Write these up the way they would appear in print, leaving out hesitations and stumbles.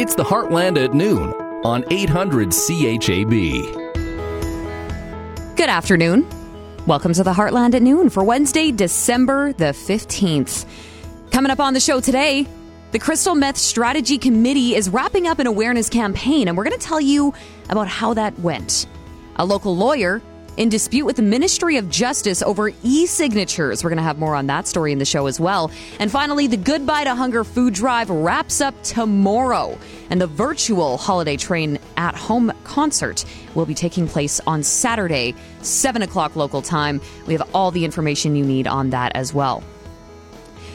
It's the Heartland at noon on 800-CHAB. Good afternoon. Welcome to the Heartland at noon for Wednesday, December the 15th. Coming up on the show today, the Crystal Meth Strategy Committee is wrapping up an awareness campaign, and we're going to tell you about how that went. A local lawyer in dispute with the Ministry of Justice over e-signatures. We're going to have more on that story in the show as well. And finally, the Goodbye to Hunger Food Drive wraps up tomorrow, and the Virtual Holiday Train at Home concert will be taking place on Saturday, 7 o'clock local time. We have all the information you need on that as well.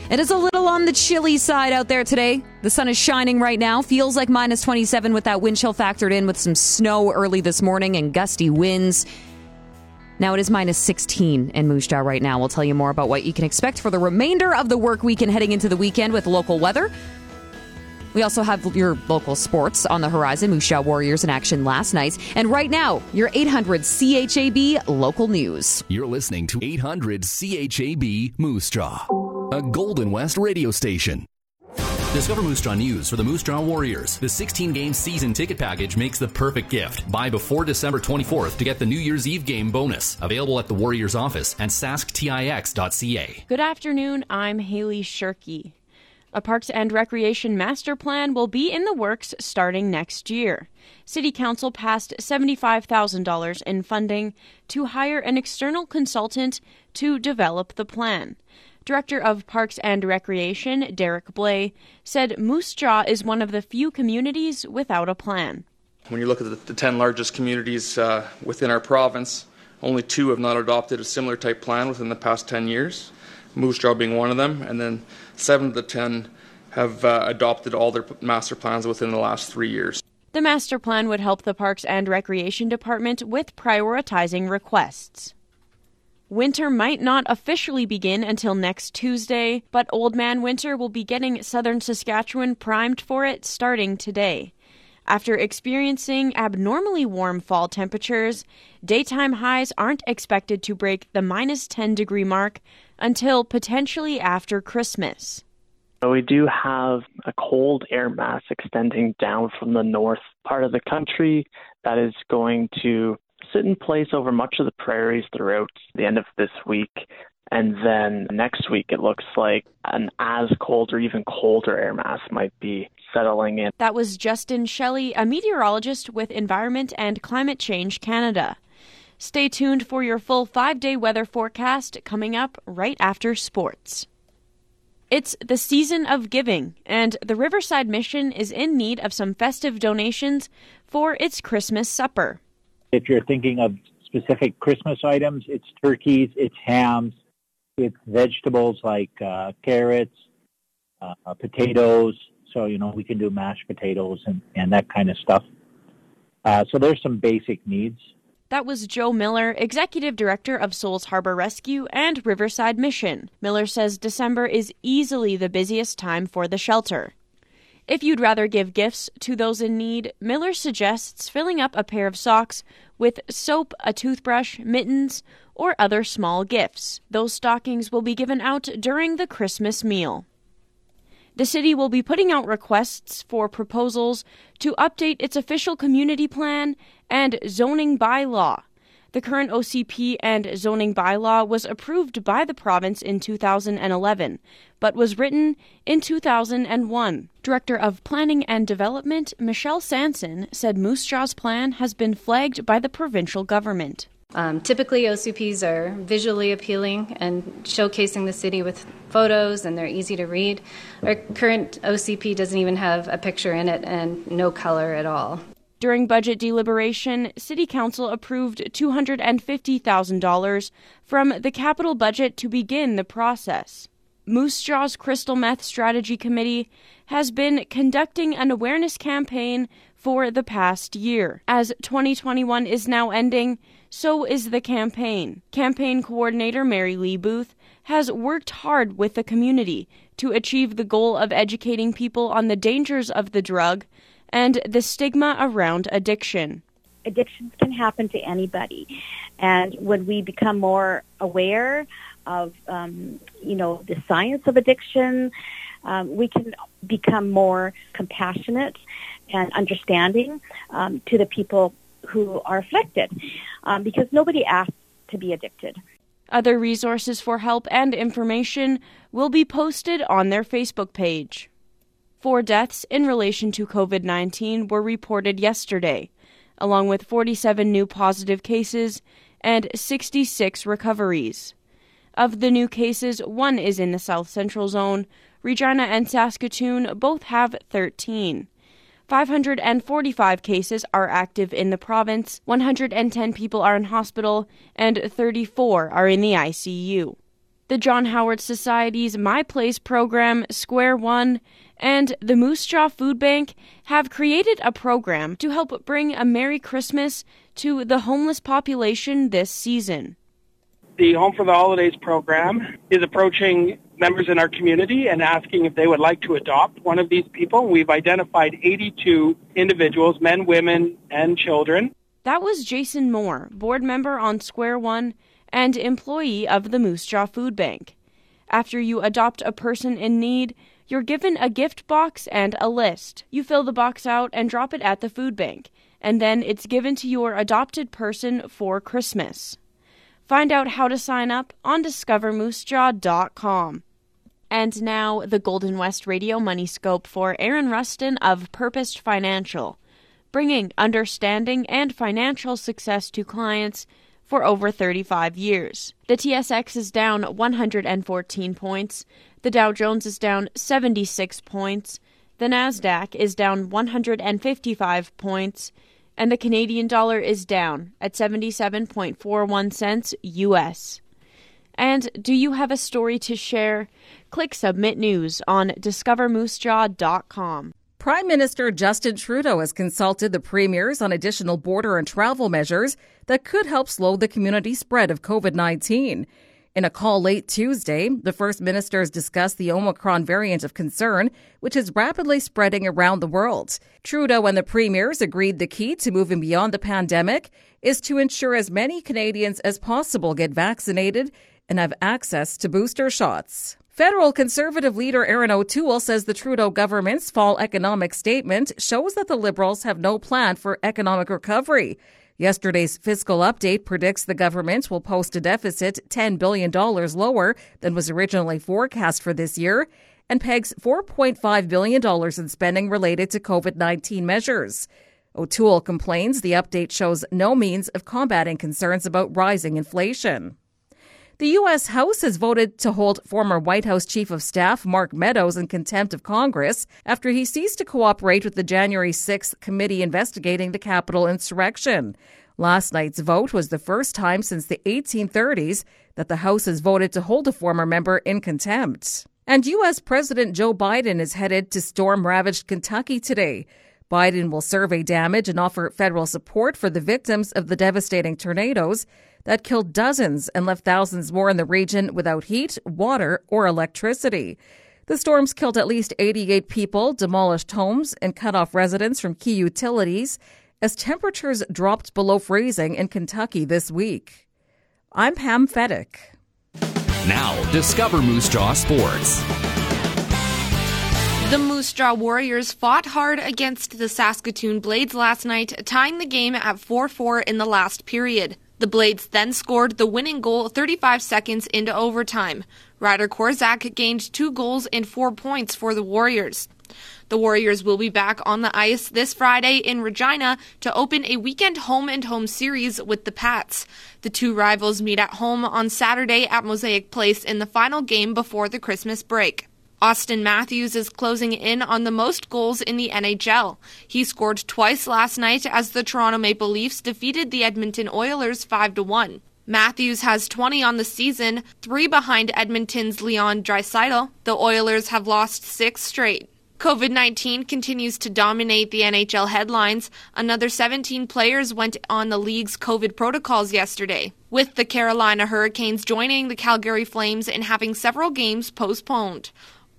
It is a little on the chilly side out there today. The sun is shining right now. Feels like minus 27 with that wind chill factored in with some snow early this morning and gusty winds. Now it is minus 16 in Moose Jaw right now. We'll tell you more about what you can expect for the remainder of the work week and heading into the weekend with local weather. We also have your local sports on the horizon. Moose Jaw Warriors in action last night. And right now, your 800-CHAB local news. You're listening to 800-CHAB Moose Jaw, a Golden West radio station. Discover Moose Jaw News for the Moose Jaw Warriors. The 16-game season ticket package makes the perfect gift. Buy before December 24th to get the New Year's Eve game bonus. Available at the Warriors office and sasktix.ca. Good afternoon, I'm Haley Shirky. A Parks and Recreation Master Plan will be in the works starting next year. City Council passed $75,000 in funding to hire an external consultant to develop the plan. Director of Parks and Recreation, Derek Blay, said Moose Jaw is one of the few communities without a plan. When you look at the 10 largest communities within our province, only two have not adopted a similar type plan within the past 10 years, Moose Jaw being one of them, and then 7 of the 10 have adopted all their master plans within the last 3 years. The master plan would help the Parks and Recreation Department with prioritizing requests. Winter might not officially begin until next Tuesday, but Old Man Winter will be getting southern Saskatchewan primed for it starting today. After experiencing abnormally warm fall temperatures, daytime highs aren't expected to break the minus 10 degree mark until potentially after Christmas. We do have a cold air mass extending down from the north part of the country that is going to sit in place over much of the prairies throughout the end of this week. And then next week, it looks like an as cold or even colder air mass might be settling in. That was Justin Shelley, a meteorologist with Environment and Climate Change Canada. Stay tuned for your full 5-day weather forecast coming up right after sports. It's the season of giving, and the Riverside Mission is in need of some festive donations for its Christmas supper. If you're thinking of specific Christmas items, it's turkeys, it's hams, it's vegetables like carrots, potatoes. So, you know, we can do mashed potatoes and that kind of stuff. So there's some basic needs. That was Joe Miller, Executive Director of Souls Harbour Rescue and Riverside Mission. Miller says December is easily the busiest time for the shelter. If you'd rather give gifts to those in need, Miller suggests filling up a pair of socks with soap, a toothbrush, mittens, or other small gifts. Those stockings will be given out during the Christmas meal. The city will be putting out requests for proposals to update its official community plan and zoning bylaw. The current OCP and zoning bylaw was approved by the province in 2011, but was written in 2001. Director of Planning and Development, Michelle Sanson, said Moose Jaw's plan has been flagged by the provincial government. Typically, OCPs are visually appealing and showcasing the city with photos, and they're easy to read. Our current OCP doesn't even have a picture in it and no color at all. During budget deliberation, City Council approved $250,000 from the capital budget to begin the process. Moose Jaw's Crystal Meth Strategy Committee has been conducting an awareness campaign for the past year. As 2021 is now ending, so is the campaign. Campaign coordinator Mary Lee Booth has worked hard with the community to achieve the goal of educating people on the dangers of the drug and the stigma around addiction. Addictions can happen to anybody, and when we become more aware of, the science of addiction, we can become more compassionate and understanding to the people who are afflicted, because nobody asks to be addicted. Other resources for help and information will be posted on their Facebook page. 4 deaths in relation to COVID-19 were reported yesterday, along with 47 new positive cases and 66 recoveries. Of the new cases, 1 is in the South Central Zone. Regina and Saskatoon both have 13. 545 cases are active in the province, 110 people are in hospital, and 34 are in the ICU. The John Howard Society's My Place program, Square One, and the Moose Jaw Food Bank have created a program to help bring a Merry Christmas to the homeless population this season. The Home for the Holidays program is approaching members in our community and asking if they would like to adopt one of these people. We've identified 82 individuals, men, women, and children. That was Jason Moore, board member on Square One and employee of the Moose Jaw Food Bank. After you adopt a person in need, you're given a gift box and a list. You fill the box out and drop it at the food bank, and then it's given to your adopted person for Christmas. Find out how to sign up on discovermoosejaw.com. And now, the Golden West Radio Money Scope for Aaron Rustin of Purposed Financial, bringing understanding and financial success to clients for over 35 years. The TSX is down 114 points, the Dow Jones is down 76 points, the NASDAQ is down 155 points, and the Canadian dollar is down at 77.41 cents U.S. And do you have a story to share? Click Submit News on discovermoosejaw.com. Prime Minister Justin Trudeau has consulted the premiers on additional border and travel measures that could help slow the community spread of COVID-19. In a call late Tuesday, the First Ministers discussed the Omicron variant of concern, which is rapidly spreading around the world. Trudeau and the premiers agreed the key to moving beyond the pandemic is to ensure as many Canadians as possible get vaccinated and have access to booster shots. Federal Conservative leader Erin O'Toole says the Trudeau government's fall economic statement shows that the Liberals have no plan for economic recovery. Yesterday's fiscal update predicts the government will post a deficit $10 billion lower than was originally forecast for this year and pegs $4.5 billion in spending related to COVID-19 measures. O'Toole complains the update shows no means of combating concerns about rising inflation. The U.S. House has voted to hold former White House Chief of Staff Mark Meadows in contempt of Congress after he ceased to cooperate with the January 6th committee investigating the Capitol insurrection. Last night's vote was the first time since the 1830s that the House has voted to hold a former member in contempt. And U.S. President Joe Biden is headed to storm-ravaged Kentucky today. Biden will survey damage and offer federal support for the victims of the devastating tornadoes that killed dozens and left thousands more in the region without heat, water, or electricity. The storms killed at least 88 people, demolished homes, and cut off residents from key utilities as temperatures dropped below freezing in Kentucky this week. I'm Pam Feddick. Now, discover Moose Jaw Sports. The Moose Jaw Warriors fought hard against the Saskatoon Blades last night, tying the game at 4-4 in the last period. The Blades then scored the winning goal 35 seconds into overtime. Ryder Korzak gained 2 goals and 4 points for the Warriors. The Warriors will be back on the ice this Friday in Regina to open a weekend home-and-home series with the Pats. The two rivals meet at home on Saturday at Mosaic Place in the final game before the Christmas break. Austin Matthews is closing in on the most goals in the NHL. He scored twice last night as the Toronto Maple Leafs defeated the Edmonton Oilers 5-1. Matthews has 20 on the season, 3 behind Edmonton's Leon Draisaitl. The Oilers have lost 6 straight. COVID-19 continues to dominate the NHL headlines. Another 17 players went on the league's COVID protocols yesterday, with the Carolina Hurricanes joining the Calgary Flames and having several games postponed.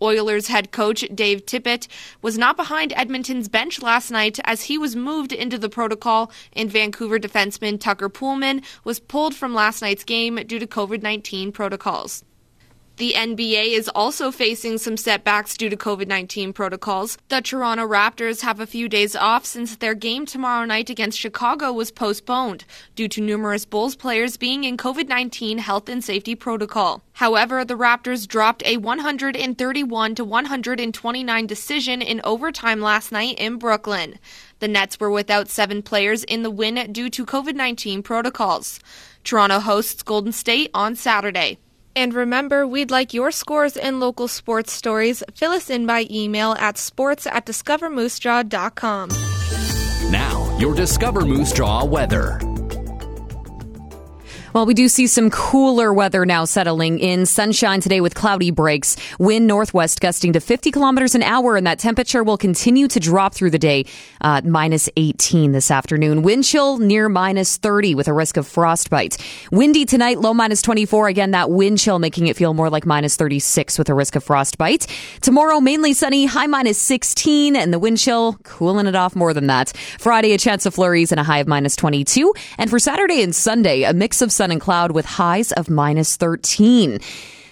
Oilers head coach Dave Tippett was not behind Edmonton's bench last night as he was moved into the protocol, and Vancouver defenseman Tucker Poolman was pulled from last night's game due to COVID-19 protocols. The NBA is also facing some setbacks due to COVID-19 protocols. The Toronto Raptors have a few days off since their game tomorrow night against Chicago was postponed due to numerous Bulls players being in COVID-19 health and safety protocol. However, the Raptors dropped a 131-129 decision in overtime last night in Brooklyn. The Nets were without 7 players in the win due to COVID-19 protocols. Toronto hosts Golden State on Saturday. And remember, we'd like your scores and local sports stories. Fill us in by email at sports@discovermoosejaw.com. Now, your Discover Moose Jaw weather. Well, we do see some cooler weather now settling in. Sunshine today with cloudy breaks. Wind northwest gusting to 50 kilometers an hour, and that temperature will continue to drop through the day, minus 18 this afternoon. Wind chill near minus 30 with a risk of frostbite. Windy tonight, low minus 24. Again, that wind chill making it feel more like minus 36 with a risk of frostbite. Tomorrow, mainly sunny, high minus 16, and the wind chill cooling it off more than that. Friday, a chance of flurries and a high of minus 22. And for Saturday and Sunday, a mix of sun and cloud with highs of minus 13.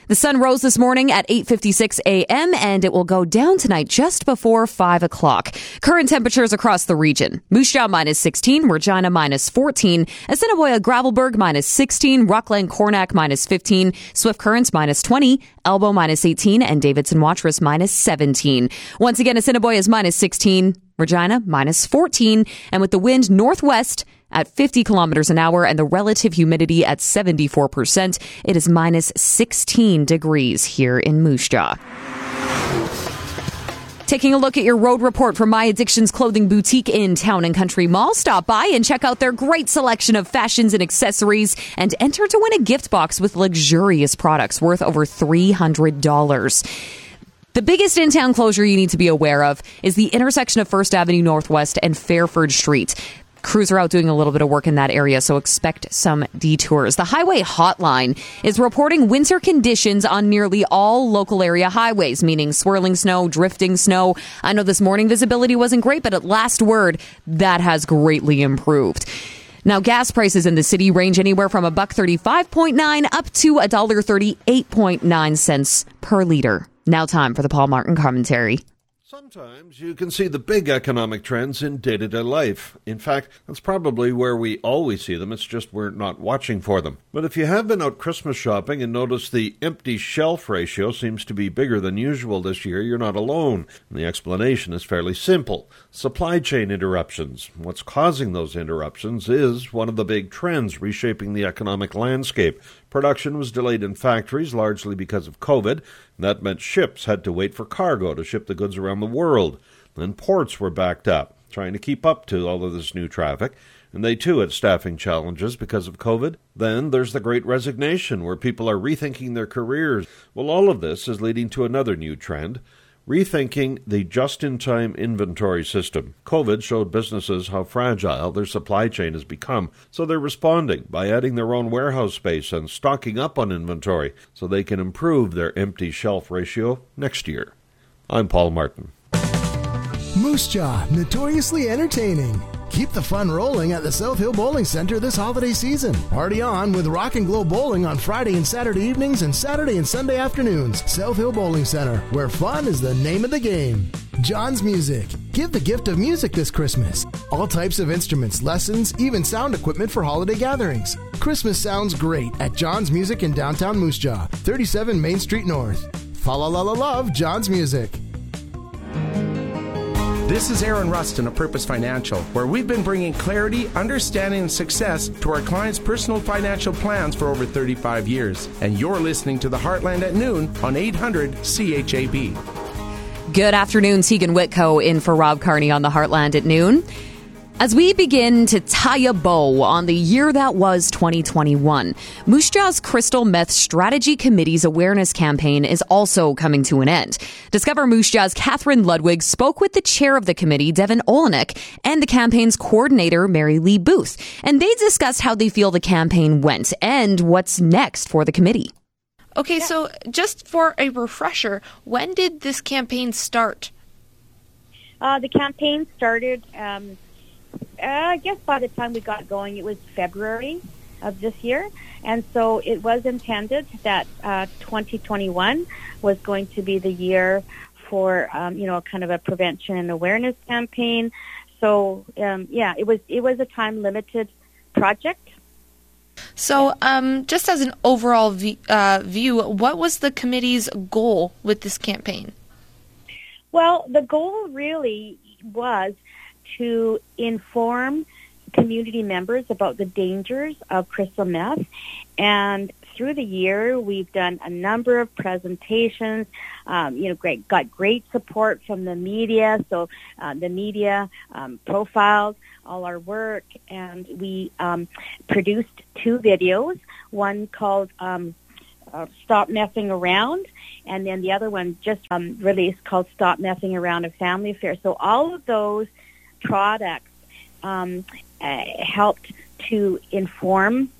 The sun rose this morning at 8:56 a.m. and it will go down tonight just before 5 o'clock. Current temperatures across the region. Moose Jaw minus 16, Regina minus 14, Assiniboia Gravelberg minus 16, Rockland Cornac minus 15, Swift Currents minus 20, Elbow minus 18, and Davidson Watrous minus 17. Once again, Assiniboia is minus 16, Regina minus 14, and with the wind northwest at 50 kilometers an hour and the relative humidity at 74%, it is minus 16 degrees here in Moose Jaw. Taking a look at your road report from My Addictions Clothing Boutique in Town and Country Mall. Stop by and check out their great selection of fashions and accessories and enter to win a gift box with luxurious products worth over $300. The biggest in-town closure you need to be aware of is the intersection of First Avenue Northwest and Fairford Street. Crews are out doing a little bit of work in that area, so expect some detours. The highway hotline is reporting winter conditions on nearly all local area highways, meaning swirling snow, drifting snow. I know this morning visibility wasn't great, but at last word, that has greatly improved. Now, gas prices in the city range anywhere from $1.359 up to $1.389 per liter. Now time for the Paul Martin commentary. Sometimes you can see the big economic trends in day-to-day life. In fact, that's probably where we always see them. It's just we're not watching for them. But if you have been out Christmas shopping and notice the empty shelf ratio seems to be bigger than usual this year, you're not alone. And the explanation is fairly simple. Supply chain interruptions. What's causing those interruptions is one of the big trends reshaping the economic landscape. Production was delayed in factories, largely because of COVID. That meant ships had to wait for cargo to ship the goods around the world. Then ports were backed up, trying to keep up to all of this new traffic. And they, too, had staffing challenges because of COVID. Then there's the Great Resignation, where people are rethinking their careers. Well, all of this is leading to another new trend, rethinking the just-in-time inventory system. COVID showed businesses how fragile their supply chain has become, so they're responding by adding their own warehouse space and stocking up on inventory so they can improve their empty shelf ratio next year. I'm Paul Martin. Moose Jaw, notoriously entertaining. Keep the fun rolling at the South Hill Bowling Center this holiday season. Party on with Rock and Glow Bowling on Friday and Saturday evenings and Saturday and Sunday afternoons. South Hill Bowling Center, where fun is the name of the game. John's Music. Give the gift of music this Christmas. All types of instruments, lessons, even sound equipment for holiday gatherings. Christmas sounds great at John's Music in downtown Moose Jaw, 37 Main Street North. Fa la la la love John's Music. This is Aaron Rustin of Purposed Financial, where we've been bringing clarity, understanding, and success to our clients' personal financial plans for over 35 years. And you're listening to The Heartland at Noon on 800-CHAB. Good afternoon, Tegan Whitco in for Rob Carney on The Heartland at Noon. As we begin to tie a bow on the year that was 2021, Moose Jaw's Crystal Meth Strategy Committee's awareness campaign is also coming to an end. Discover Moose Jaw's Catherine Ludwig spoke with the chair of the committee, Devin Olenek, and the campaign's coordinator, Mary Lee Booth, and they discussed how they feel the campaign went and what's next for the committee. Okay, yeah. So just for a refresher, when did this campaign start? The campaign started... I guess by the time we got going, it was February. of this year. And so it was intended that 2021 was going to be the year for, kind of a prevention and awareness campaign. So, it was a time-limited project. So just as an overall view, what was the committee's goal with this campaign? Well, the goal really was to inform community members about the dangers of crystal meth. And through the year, we've done a number of presentations, got great support from the media. So the media profiled all our work, and we produced two videos, one called Stop Messing Around, and then the other one just released called Stop Messing Around: A Family Affair. So all of those products helped to inform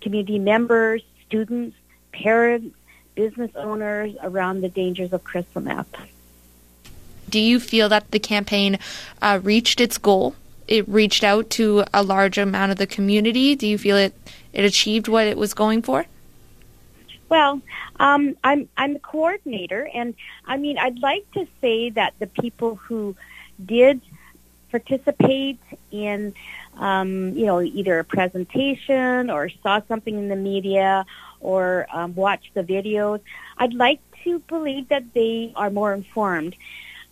community members, students, parents, business owners around the dangers of crystal meth. Do you feel that the campaign reached its goal? It reached out to a large amount of the community. Do you feel it achieved what it was going for? Well, I'm the coordinator, and I'd like to say that the people who did participate in, either a presentation or saw something in the media or watched the videos, I'd like to believe that they are more informed.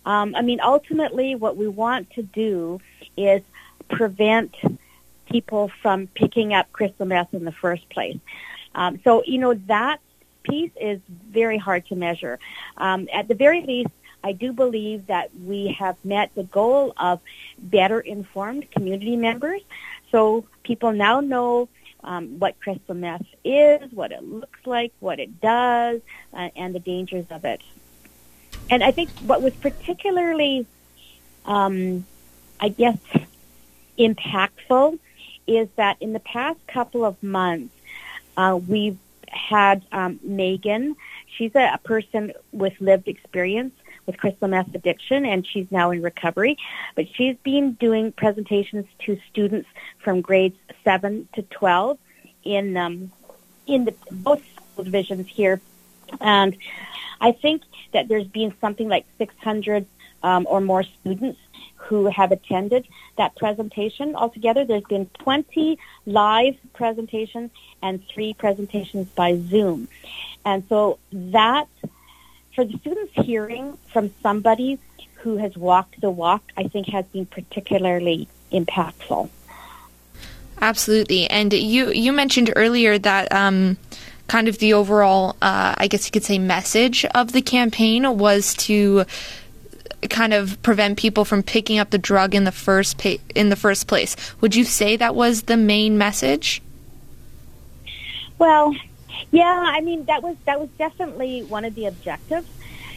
Ultimately, what we want to do is prevent people from picking up crystal meth in the first place. That piece is very hard to measure. At the very least, I do believe that we have met the goal of better informed community members. So people now know what crystal meth is, what it looks like, what it does, and the dangers of it. And I think what was particularly, impactful is that in the past couple of months, we've had Megan. She's a person with lived experience with crystal meth addiction, and she's now in recovery. But she's been doing presentations to students from grades 7 to 12 in both divisions here. And I think that there's been something like 600 or more students who have attended that presentation. Altogether, there's been 20 live presentations and 3 presentations by Zoom. And so that, for the students, hearing from somebody who has walked the walk, I think has been particularly impactful. Absolutely. And you mentioned earlier that kind of the overall, message of the campaign was to kind of prevent people from picking up the drug in the first place. Would you say that was the main message? Well, yeah, that was definitely one of the objectives.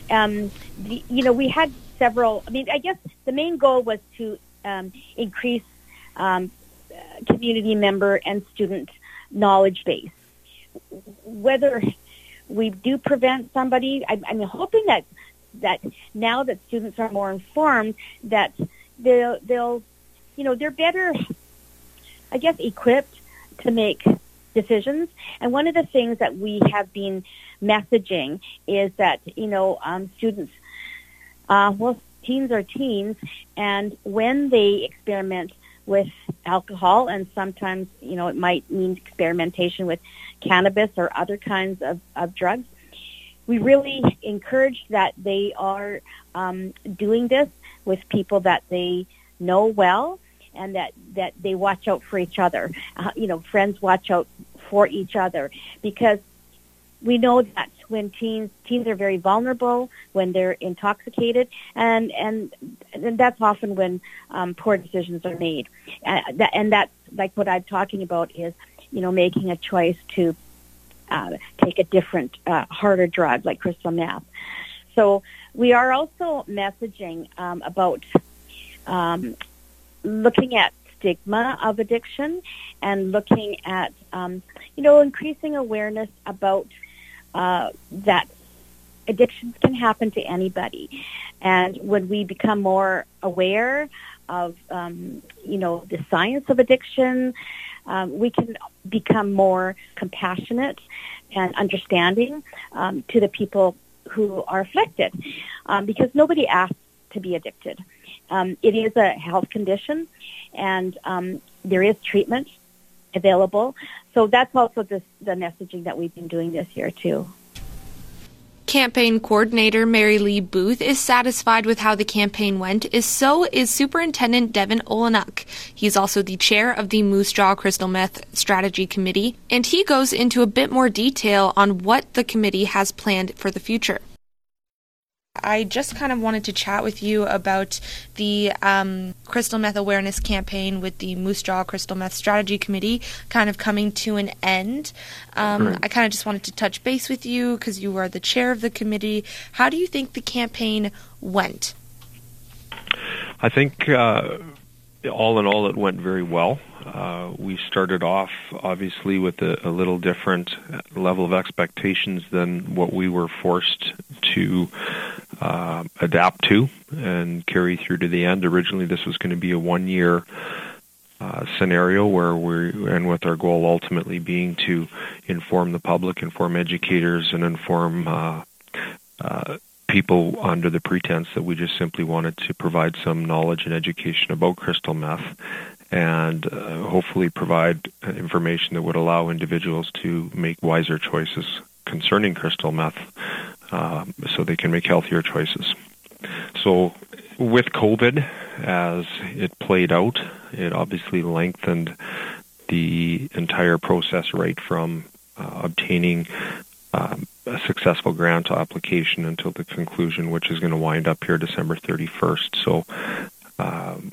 We had several. The main goal was to increase community member and student knowledge base. Whether we do prevent somebody, I'm hoping that now that students are more informed, that they're better, equipped to make decisions. And one of the things that we have been messaging is that, students, teens are teens, and when they experiment with alcohol, and sometimes, it might mean experimentation with cannabis or other kinds of drugs, we really encourage that they are doing this with people that they know well, and that they watch out for each other. Friends watch out for each other, because we know that when teens are very vulnerable when they're intoxicated, and that's often when poor decisions are made. And that's like what I'm talking about is, making a choice to take a different, harder drug like crystal meth. So we are also messaging about looking at stigma of addiction, and looking at, increasing awareness about that addictions can happen to anybody. And when we become more aware of, the science of addiction, we can become more compassionate and understanding to the people who are afflicted, because nobody asks to be addicted. It is a health condition, and there is treatment available. So that's also the messaging that we've been doing this year, too. Campaign coordinator Mary Lee Booth is satisfied with how the campaign went, so is Superintendent Devin Olenek. He's also the chair of the Moose Jaw Crystal Meth Strategy Committee, and he goes into a bit more detail on what the committee has planned for the future. I just kind of wanted to chat with you about the crystal meth awareness campaign with the Moose Jaw Crystal Meth Strategy Committee kind of coming to an end. I kind of just wanted to touch base with you because you are the chair of the committee. How do you think the campaign went? I think all in all it went very well. We started off obviously with a little different level of expectations than what we were forced to adapt to and carry through to the end. Originally, this was going to be a one-year scenario where with our goal ultimately being to inform the public, inform educators, and inform people under the pretense that we just simply wanted to provide some knowledge and education about crystal meth, and hopefully provide information that would allow individuals to make wiser choices concerning crystal meth, so they can make healthier choices. So with COVID, as it played out, it obviously lengthened the entire process right from obtaining a successful grant application until the conclusion, which is going to wind up here December 31st. So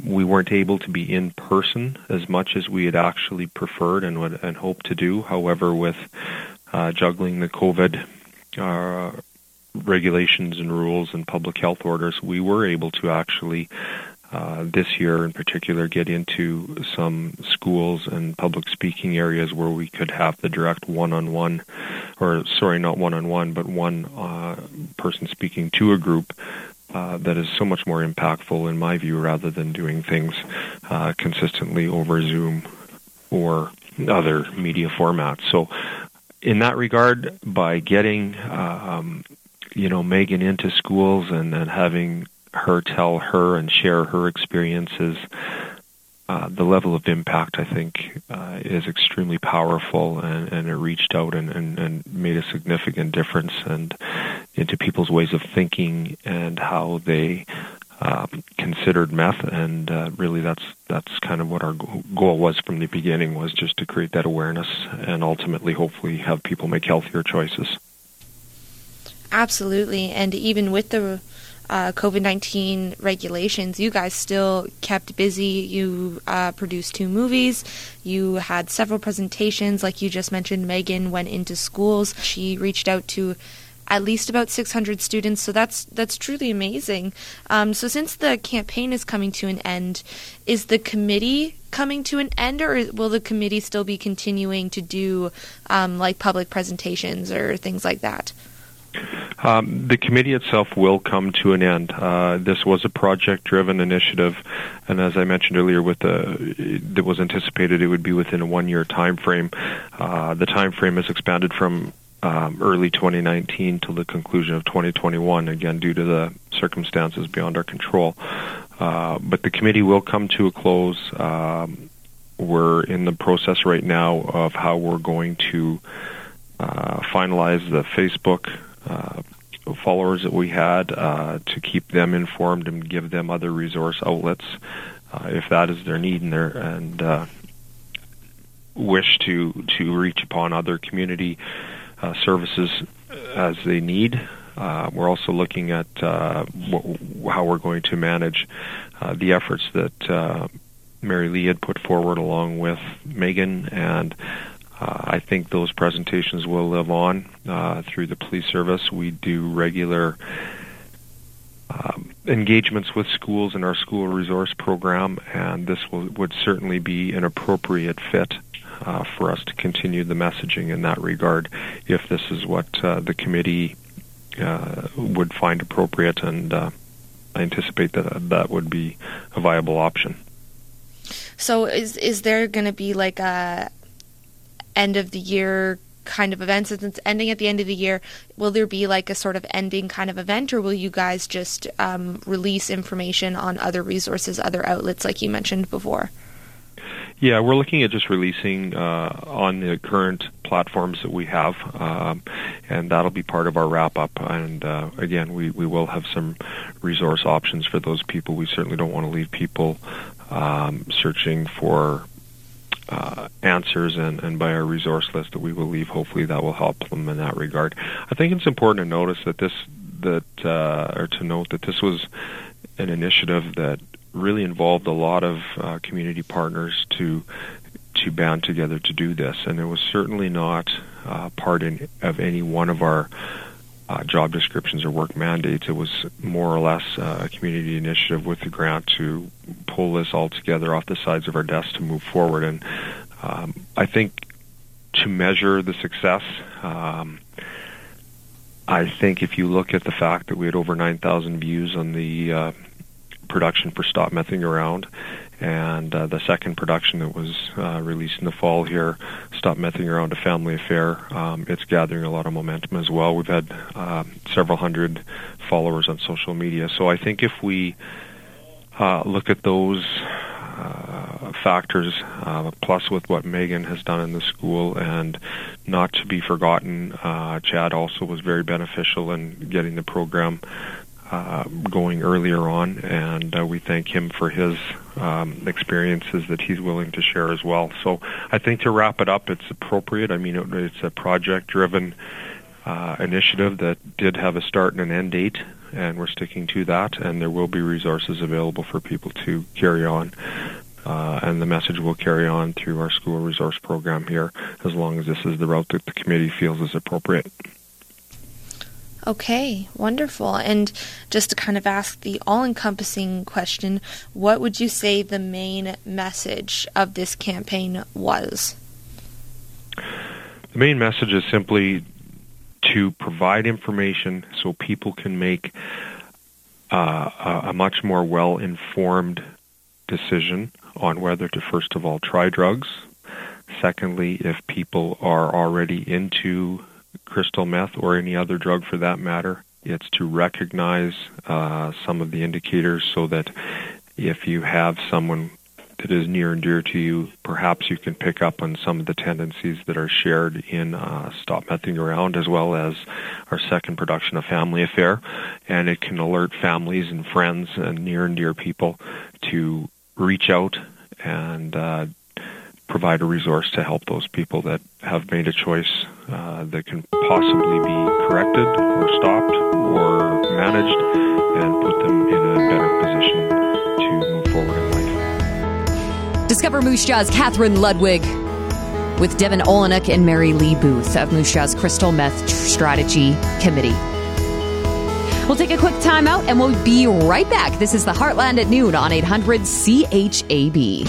we weren't able to be in person as much as we had actually preferred and would, and hoped to do. However, with juggling the COVID regulations and rules and public health orders, we were able to actually this year in particular get into some schools and public speaking areas where we could have the direct one-on-one, or sorry, not one-on-one, but one person speaking to a group. That is so much more impactful, in my view, rather than doing things consistently over Zoom or other media formats. So in that regard, by getting, Megan into schools and having her tell her and share her experiences, the level of impact, I think, is extremely powerful, and it reached out and made a significant difference and into people's ways of thinking and how they considered meth, and really that's kind of what our goal was from the beginning, was just to create that awareness and ultimately hopefully have people make healthier choices. Absolutely, and even with the COVID-19 regulations, you guys still kept busy. You produced 2 movies. You had several presentations. Like you just mentioned, Megan went into schools. She reached out to at least about 600 students, so that's truly amazing. So since the campaign is coming to an end, is the committee coming to an end, or will the committee still be continuing to do like public presentations or things like that? The committee itself will come to an end. This was a project-driven initiative, and as I mentioned earlier, that was anticipated it would be within a one-year time frame. The time frame is expanded from early 2019 till the conclusion of 2021, again due to the circumstances beyond our control. But the committee will come to a close. We're in the process right now of how we're going to finalize the Facebook followers that we had to keep them informed and give them other resource outlets if that is their need and wish to reach upon other community services as they need. We're also looking at how we're going to manage the efforts that Mary Lee had put forward along with Megan, and I think those presentations will live on through the police service. We do regular engagements with schools in our school resource program, and this would certainly be an appropriate fit for us to continue the messaging in that regard if this is what the committee would find appropriate, and I anticipate that would be a viable option. So is there going to be like a end of the year kind of event? Since it's ending at the end of the year, will there be like a sort of ending kind of event, or will you guys just release information on other resources, other outlets like you mentioned before? Yeah, we're looking at just releasing on the current platforms that we have, and that'll be part of our wrap-up. And again, we will have some resource options for those people. We certainly don't want to leave people searching for answers, and by our resource list that we will leave, hopefully that will help them in that regard. I think it's important to notice that this was an initiative that really involved a lot of community partners to band together to do this, and it was certainly not part of any one of our job descriptions or work mandates. It was more or less a community initiative with the grant to pull this all together off the sides of our desks to move forward. And I think to measure the success, I think if you look at the fact that we had over 9,000 views on the production for Stop Messing Around, and the second production that was released in the fall here, Stop Messing Around, A Family Affair, it's gathering a lot of momentum as well. We've had several hundred followers on social media. So I think if we look at those factors, plus with what Megan has done in the school, and not to be forgotten, Chad also was very beneficial in getting the program going earlier on, and we thank him for his experiences that he's willing to share as well. So I think to wrap it up, it's appropriate. I mean, it's a project-driven initiative that did have a start and an end date, and we're sticking to that, and there will be resources available for people to carry on, and the message will carry on through our school resource program here as long as this is the route that the committee feels is appropriate. Okay, wonderful. And just to kind of ask the all-encompassing question, what would you say the main message of this campaign was? The main message is simply to provide information so people can make a much more well-informed decision on whether to, first of all, try drugs. Secondly, if people are already into crystal meth or any other drug for that matter, it's to recognize some of the indicators so that if you have someone that is near and dear to you, perhaps you can pick up on some of the tendencies that are shared in Stop Messing Around, as well as our second production, A Family Affair, and it can alert families and friends and dear people to reach out and provide a resource to help those people that have made a choice that can possibly be corrected or stopped or managed and put them in a better position to move forward in life. Discover Moose Jaw's Catherine Ludwig with Devin Olenek and Mary Lee Booth of Moose Jaw's Crystal Meth Strategy Committee. We'll take a quick time out and we'll be right back. This is the Heartland at noon on 800-CHAB.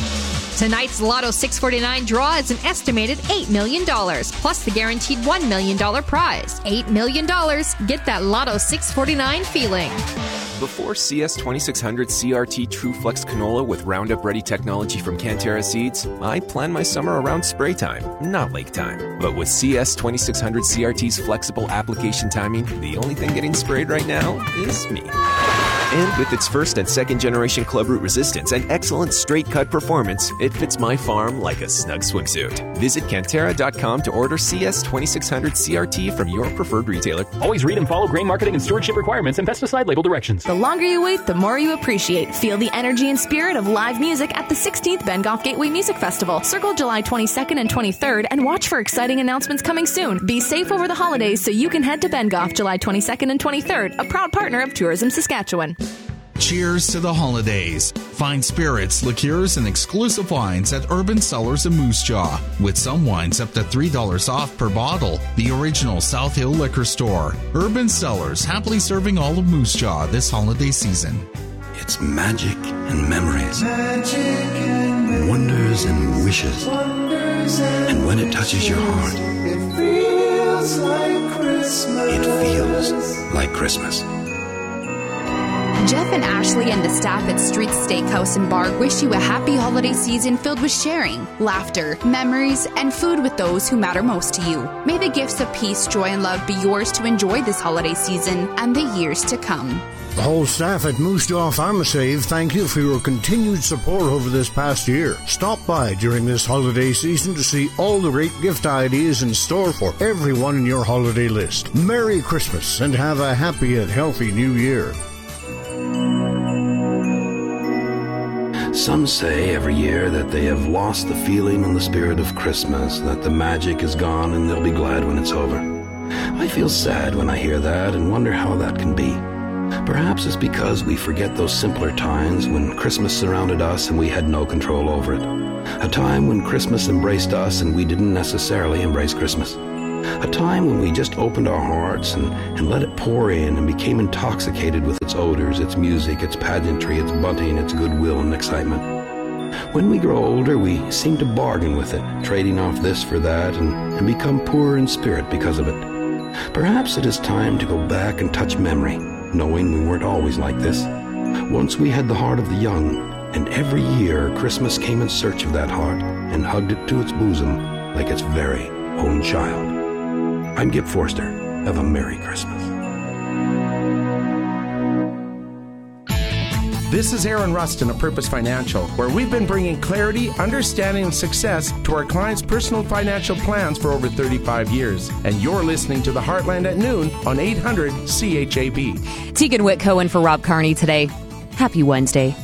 Tonight's Lotto 649 draw is an estimated $8 million, plus the guaranteed $1 million prize. $8 million. Get that Lotto 649 feeling. Before CS2600 CRT TrueFlex Canola with Roundup Ready technology from Cantera Seeds, I planned my summer around spray time, not lake time. But with CS2600 CRT's flexible application timing, the only thing getting sprayed right now is me. And with its first and second generation clubroot resistance and excellent straight cut performance, it fits my farm like a snug swimsuit. Visit Cantera.com to order CS2600 CRT from your preferred retailer. Always read and follow grain marketing and stewardship requirements and pesticide label directions. The longer you wait, the more you appreciate. Feel the energy and spirit of live music at the 16th Bengough Gateway Music Festival. Circle July 22nd and 23rd and watch for exciting announcements coming soon. Be safe over the holidays so you can head to Bengough July 22nd and 23rd, a proud partner of Tourism Saskatchewan. Cheers to the holidays. Find spirits, liqueurs, and exclusive wines at Urban Cellars in Moose Jaw, with some wines up to $3 off per bottle. The original South Hill Liquor Store. Urban Cellars, happily serving all of Moose Jaw this holiday season. It's magic and memories. Magic and memories. Wonders and wishes. Wonders and when it touches your heart, it feels like Christmas. It feels like Christmas. Jeff and Ashley and the staff at Street Steakhouse and Bar wish you a happy holiday season filled with sharing, laughter, memories, and food with those who matter most to you. May the gifts of peace, joy, and love be yours to enjoy this holiday season and the years to come. The whole staff at Moose Jaw Pharmasave thank you for your continued support over this past year. Stop by during this holiday season to see all the great gift ideas in store for everyone in your holiday list. Merry Christmas and have a happy and healthy New Year. Some say every year that they have lost the feeling and the spirit of Christmas, that the magic is gone and they'll be glad when it's over. I feel sad when I hear that and wonder how that can be. Perhaps it's because we forget those simpler times when Christmas surrounded us and we had no control over it. A time when Christmas embraced us and we didn't necessarily embrace Christmas. A time when we just opened our hearts and let it pour in and became intoxicated with its odors, its music, its pageantry, its bunting, its goodwill and excitement. When we grow older, we seem to bargain with it, trading off this for that and become poorer in spirit because of it. Perhaps it is time to go back and touch memory, knowing we weren't always like this. Once we had the heart of the young, and every year Christmas came in search of that heart and hugged it to its bosom like its very own child. I'm Gib Forster. Have a Merry Christmas. This is Aaron Rustin of Purpose Financial, where we've been bringing clarity, understanding, and success to our clients' personal financial plans for over 35 years. And you're listening to The Heartland at Noon on 800-CHAB. Tegan Whitcohen for Rob Carney today. Happy Wednesday.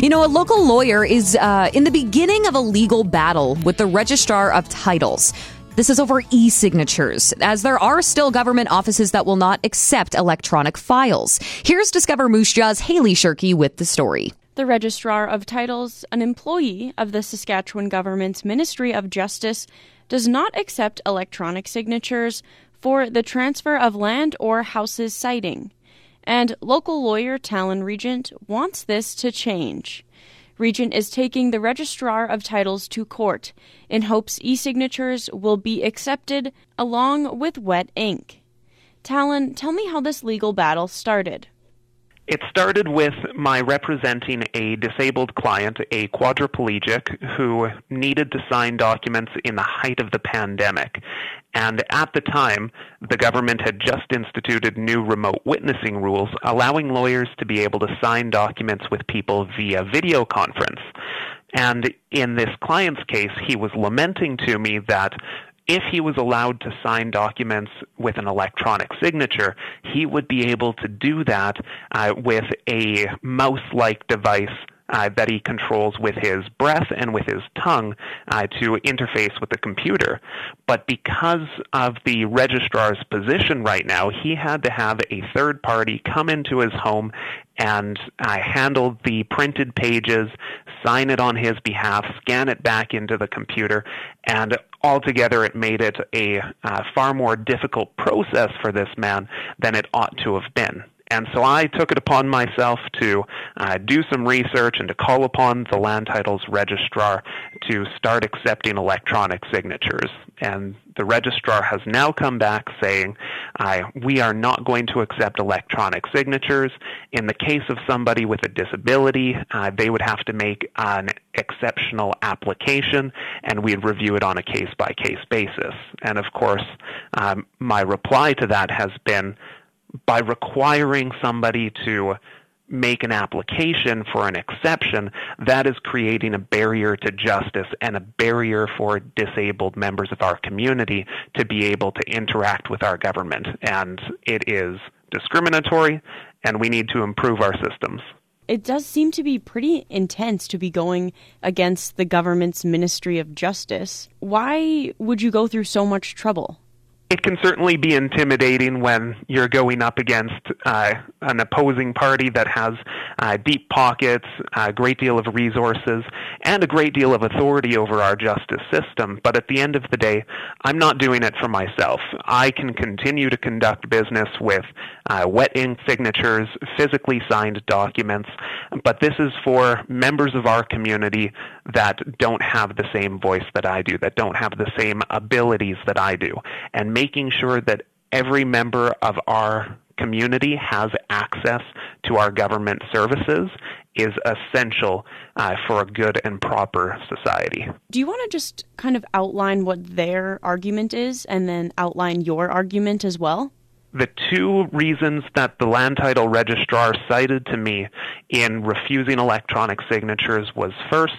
You know, a local lawyer is in the beginning of a legal battle with the Registrar of Titles. This is over e-signatures, as there are still government offices that will not accept electronic files. Here's Discover Moose Jaw's Haley Shirky with the story. The Registrar of Titles, an employee of the Saskatchewan government's Ministry of Justice, does not accept electronic signatures for the transfer of land or houses siting. And local lawyer Talon Regent wants this to change. Regent is taking the Registrar of Titles to court in hopes e-signatures will be accepted along with wet ink. Talon, tell me how this legal battle started. It started with my representing a disabled client, a quadriplegic, who needed to sign documents in the height of the pandemic. And at the time, the government had just instituted new remote witnessing rules, allowing lawyers to be able to sign documents with people via video conference. And in this client's case, he was lamenting to me that if he was allowed to sign documents with an electronic signature, he would be able to do that with a mouse-like device that he controls with his breath and with his tongue to interface with the computer. But because of the registrar's position right now, he had to have a third party come into his home and handle the printed pages, sign it on his behalf, scan it back into the computer, and altogether it made it a far more difficult process for this man than it ought to have been. And so I took it upon myself to do some research and to call upon the Land Titles Registrar to start accepting electronic signatures. And the registrar has now come back saying, we are not going to accept electronic signatures. In the case of somebody with a disability, they would have to make an exceptional application, and we'd review it on a case-by-case basis. And, of course, my reply to that has been, by requiring somebody to make an application for an exception, that is creating a barrier to justice and a barrier for disabled members of our community to be able to interact with our government. And it is discriminatory, and we need to improve our systems. It does seem to be pretty intense to be going against the government's Ministry of Justice. Why would you go through so much trouble? It can certainly be intimidating when you're going up against an opposing party that has deep pockets, a great deal of resources, and a great deal of authority over our justice system. But at the end of the day, I'm not doing it for myself. I can continue to conduct business with wet ink signatures, physically signed documents, but this is for members of our community that don't have the same voice that I do, that don't have the same abilities that I do, and making sure that every member of our community has access to our government services is essential for a good and proper society. Do you want to just kind of outline what their argument is and then outline your argument as well? The two reasons that the land title registrar cited to me in refusing electronic signatures was, first,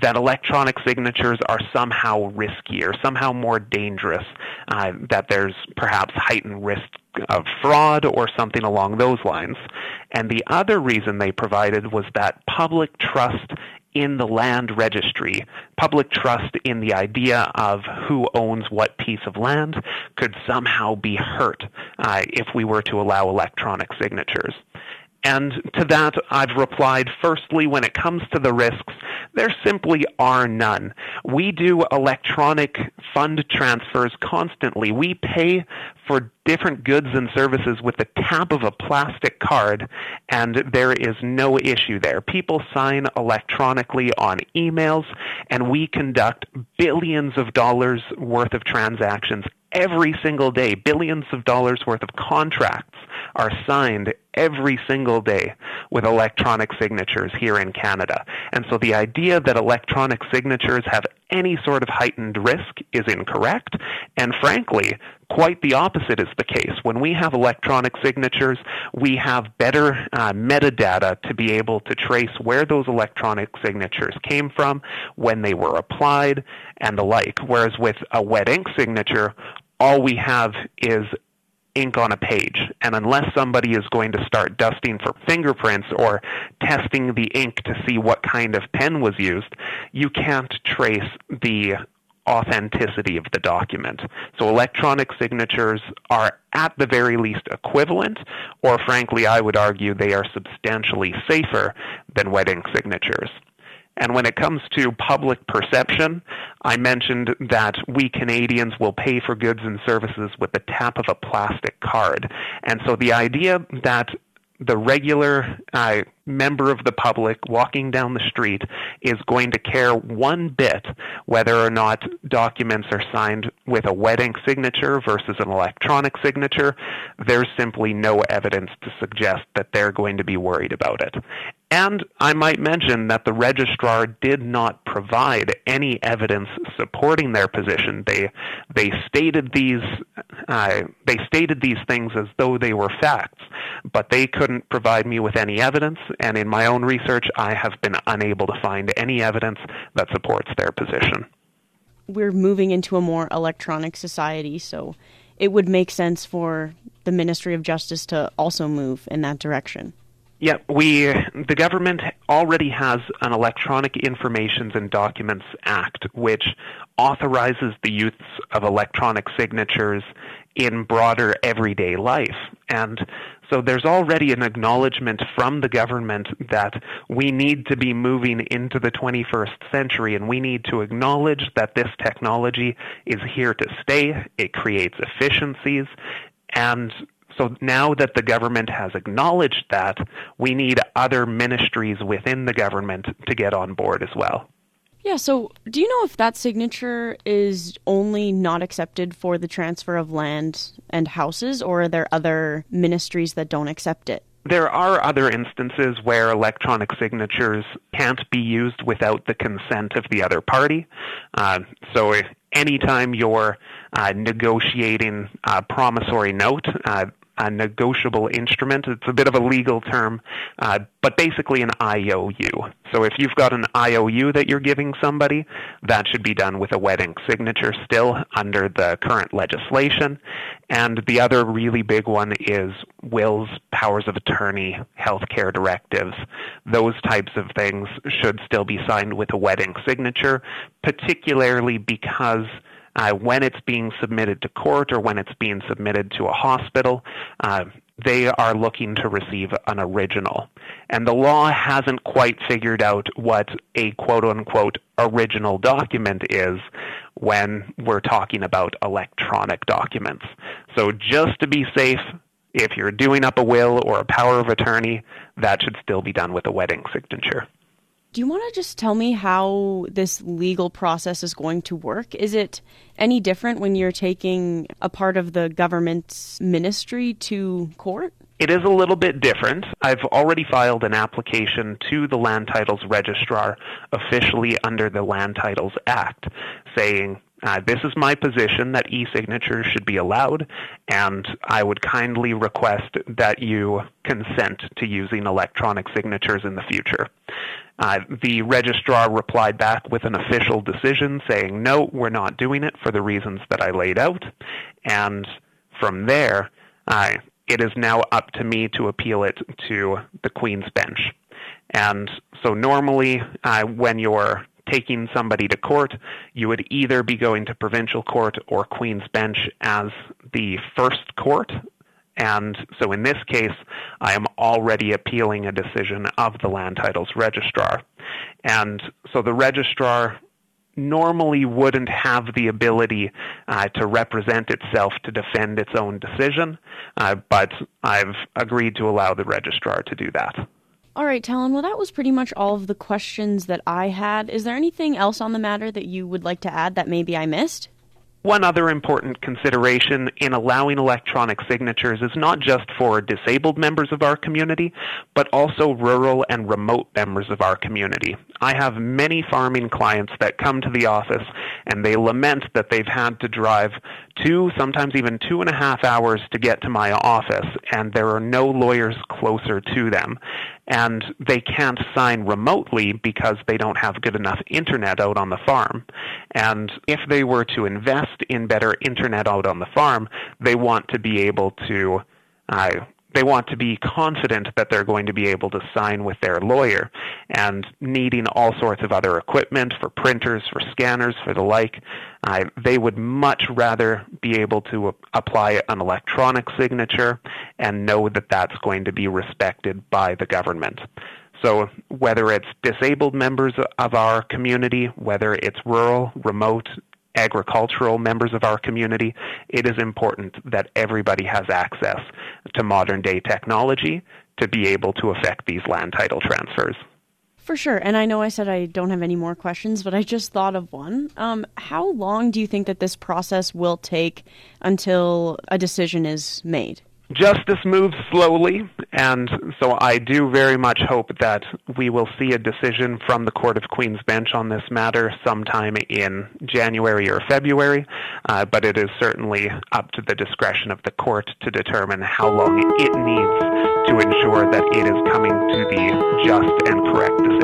that electronic signatures are somehow riskier, somehow more dangerous, that there's perhaps heightened risk of fraud or something along those lines. And the other reason they provided was that public trust in the land registry, public trust in the idea of who owns what piece of land, could somehow be hurt if we were to allow electronic signatures. And to that, I've replied, firstly, when it comes to the risks, there simply are none. We do electronic fund transfers constantly. We pay for different goods and services with the tap of a plastic card, and there is no issue there. People sign electronically on emails, and we conduct billions of dollars worth of transactions every single day. Billions of dollars worth of contracts are signed every single day with electronic signatures here in Canada. And so the idea that electronic signatures have any sort of heightened risk is incorrect. And frankly, quite the opposite is the case. When we have electronic signatures, we have better metadata to be able to trace where those electronic signatures came from, when they were applied, and the like. Whereas with a wet ink signature, all we have is ink on a page, and unless somebody is going to start dusting for fingerprints or testing the ink to see what kind of pen was used, you can't trace the authenticity of the document. So electronic signatures are at the very least equivalent, or frankly, I would argue they are substantially safer than wet ink signatures. And when it comes to public perception, I mentioned that we Canadians will pay for goods and services with the tap of a plastic card. And so the idea that the regular member of the public walking down the street is going to care one bit whether or not documents are signed with a wet ink signature versus an electronic signature, there's simply no evidence to suggest that they're going to be worried about it. And I might mention that the registrar did not provide any evidence supporting their position. They stated these things as though they were facts, but they couldn't provide me with any evidence. And in my own research, I have been unable to find any evidence that supports their position. We're moving into a more electronic society, so it would make sense for the Ministry of Justice to also move in that direction. Yeah, the government already has an Electronic Information and Documents Act, which authorizes the use of electronic signatures in broader everyday life. And so there's already an acknowledgement from the government that we need to be moving into the 21st century, and we need to acknowledge that this technology is here to stay. It creates efficiencies, and so now that the government has acknowledged that, we need other ministries within the government to get on board as well. Yeah, so do you know if that signature is only not accepted for the transfer of land and houses, or are there other ministries that don't accept it? There are other instances where electronic signatures can't be used without the consent of the other party. So anytime you're negotiating a promissory note, a negotiable instrument. It's a bit of a legal term, but basically an IOU. So if you've got an IOU that you're giving somebody, that should be done with a wet ink signature still under the current legislation. And the other really big one is wills, powers of attorney, healthcare directives. Those types of things should still be signed with a wet ink signature, particularly because when it's being submitted to court or when it's being submitted to a hospital, they are looking to receive an original. And the law hasn't quite figured out what a quote-unquote original document is when we're talking about electronic documents. So just to be safe, if you're doing up a will or a power of attorney, that should still be done with a wet ink signature. Do you want to just tell me how this legal process is going to work? Is it any different when you're taking a part of the government's ministry to court? It is a little bit different. I've already filed an application to the Land Titles Registrar officially under the Land Titles Act saying, this is my position that e-signatures should be allowed, and I would kindly request that you consent to using electronic signatures in the future. The registrar replied back with an official decision saying, no, we're not doing it for the reasons that I laid out. And from there, it is now up to me to appeal it to the Queen's Bench. And so normally when you're taking somebody to court, you would either be going to provincial court or Queen's Bench as the first court. And so in this case, I am already appealing a decision of the Land Titles Registrar. And so the registrar normally wouldn't have the ability to represent itself to defend its own decision, but I've agreed to allow the registrar to do that. All right, Talon, well, that was pretty much all of the questions that I had. Is there anything else on the matter that you would like to add that maybe I missed? One other important consideration in allowing electronic signatures is not just for disabled members of our community, but also rural and remote members of our community. I have many farming clients that come to the office and they lament that they've had to drive 2, sometimes even 2.5 hours to get to my office, and there are no lawyers closer to them. And they can't sign remotely because they don't have good enough internet out on the farm. And if they were to invest in better internet out on the farm, they want to be able to they want to be confident that they're going to be able to sign with their lawyer, and needing all sorts of other equipment for printers, for scanners, for the like, they would much rather be able to apply an electronic signature and know that that's going to be respected by the government. So whether it's disabled members of our community, whether it's rural, remote, agricultural members of our community, it is important that everybody has access to modern-day technology to be able to affect these land title transfers. For sure. And I know I said I don't have any more questions, but I just thought of one. How long do you think that this process will take until a decision is made? Justice moves slowly, and so I do very much hope that we will see a decision from the Court of Queen's Bench on this matter sometime in January or February, but it is certainly up to the discretion of the court to determine how long it needs to ensure that it is coming to the just and correct decision.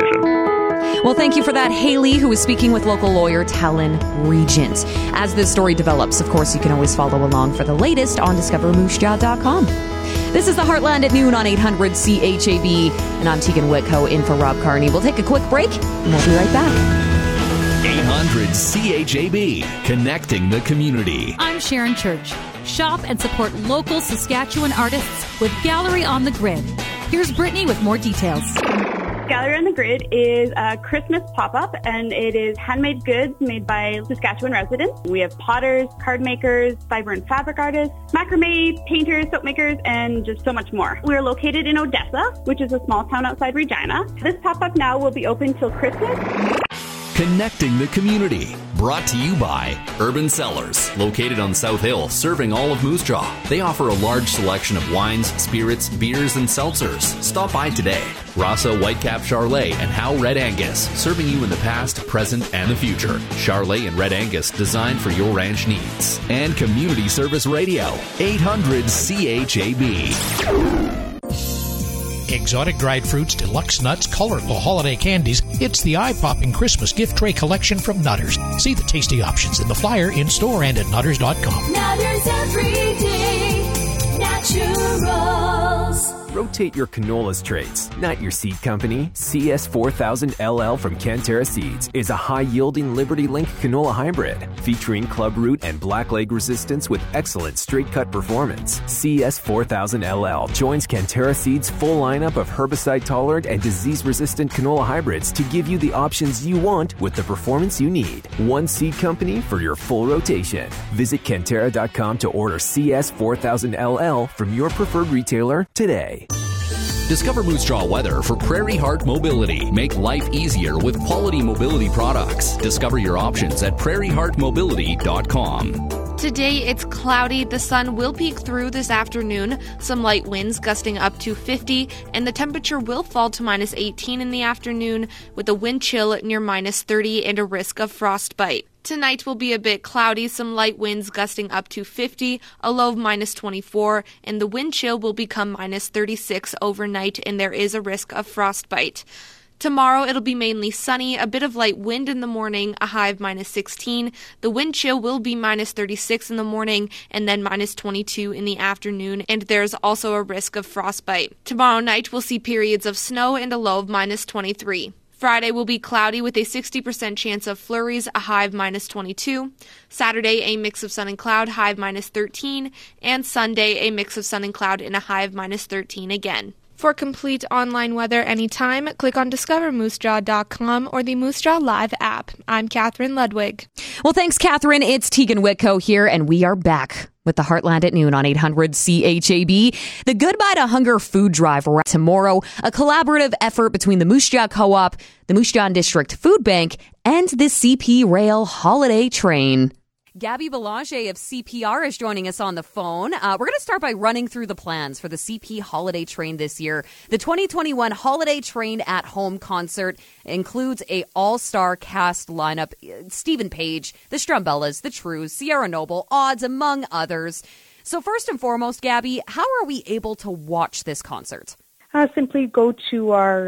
Well, thank you for that, Haley, who is speaking with local lawyer Talon Regent. As this story develops, of course, you can always follow along for the latest on discovermoosejaw.com. This is the Heartland at noon on 800-CHAB, and I'm Tegan Whitco in for Rob Carney. We'll take a quick break, and we'll be right back. 800-CHAB, connecting the community. I'm Sharon Church. Shop and support local Saskatchewan artists with Gallery on the Grid. Here's Brittany with more details. Gallery on the Grid is a Christmas pop-up, and it is handmade goods made by Saskatchewan residents. We have potters, card makers, fiber and fabric artists, macrame, painters, soap makers, and just so much more. We are located in Odessa, which is a small town outside Regina. This pop-up now will be open till Christmas. Connecting the community. Brought to you by Urban Cellars, located on South Hill, serving all of Moose Jaw. They offer a large selection of wines, spirits, beers, and seltzers. Stop by today. Rasa Whitecap Charlet and Howe Red Angus, serving you in the past, present, and the future. Charlet and Red Angus, designed for your ranch needs. And Community Service Radio, 800-CHAB. Exotic dried fruits, deluxe nuts, colorful holiday candies. It's the eye-popping Christmas gift tray collection from Nutters. See the tasty options in the flyer, in-store, and at Nutters.com. Nutters Everyday Naturals. Rotate your canola traits, not your seed company. CS4000LL from Cantera Seeds is a high-yielding Liberty Link canola hybrid featuring club root and blackleg resistance with excellent straight-cut performance. CS4000LL joins Cantera Seeds' full lineup of herbicide-tolerant and disease-resistant canola hybrids to give you the options you want with the performance you need. One seed company for your full rotation. Visit Cantera.com to order CS4000LL from your preferred retailer today. Discover Moose Jaw weather for Prairie Heart Mobility. Make life easier with quality mobility products. Discover your options at prairieheartmobility.com. Today it's cloudy. The sun will peek through this afternoon. Some light winds gusting up to 50, and the temperature will fall to minus 18 in the afternoon with a wind chill near minus 30 and a risk of frostbite. Tonight will be a bit cloudy, some light winds gusting up to 50, a low of minus 24, and the wind chill will become minus 36 overnight, and there is a risk of frostbite. Tomorrow it'll be mainly sunny, a bit of light wind in the morning, a high of minus 16. The wind chill will be minus 36 in the morning and then minus 22 in the afternoon, and there's also a risk of frostbite. Tomorrow night we'll see periods of snow and a low of minus 23. Friday will be cloudy with a 60% chance of flurries, a high of minus 22. Saturday, a mix of sun and cloud, high of minus 13. And Sunday, a mix of sun and cloud and a high of minus 13 again. For complete online weather anytime, click on discovermoosejaw.com or the Moose Jaw Live app. I'm Catherine Ludwig. Well, thanks, Catherine. It's Tegan Witko here, and we are back with the Heartland at Noon on 800-CHAB. The Goodbye to Hunger Food Drive tomorrow, a collaborative effort between the Moose Jaw Co-op, the Moose Jaw District Food Bank, and the CP Rail Holiday Train. Gabby Belanger of CPR is joining us on the phone. We're going to start by running through the plans for the CP Holiday Train this year. The 2021 Holiday Train at Home concert includes a all-star cast lineup. Stephen Page, the Strumbellas, the Trues, Sierra Noble, Odds, among others. So first and foremost, Gabby, how are we able to watch this concert? Simply go to our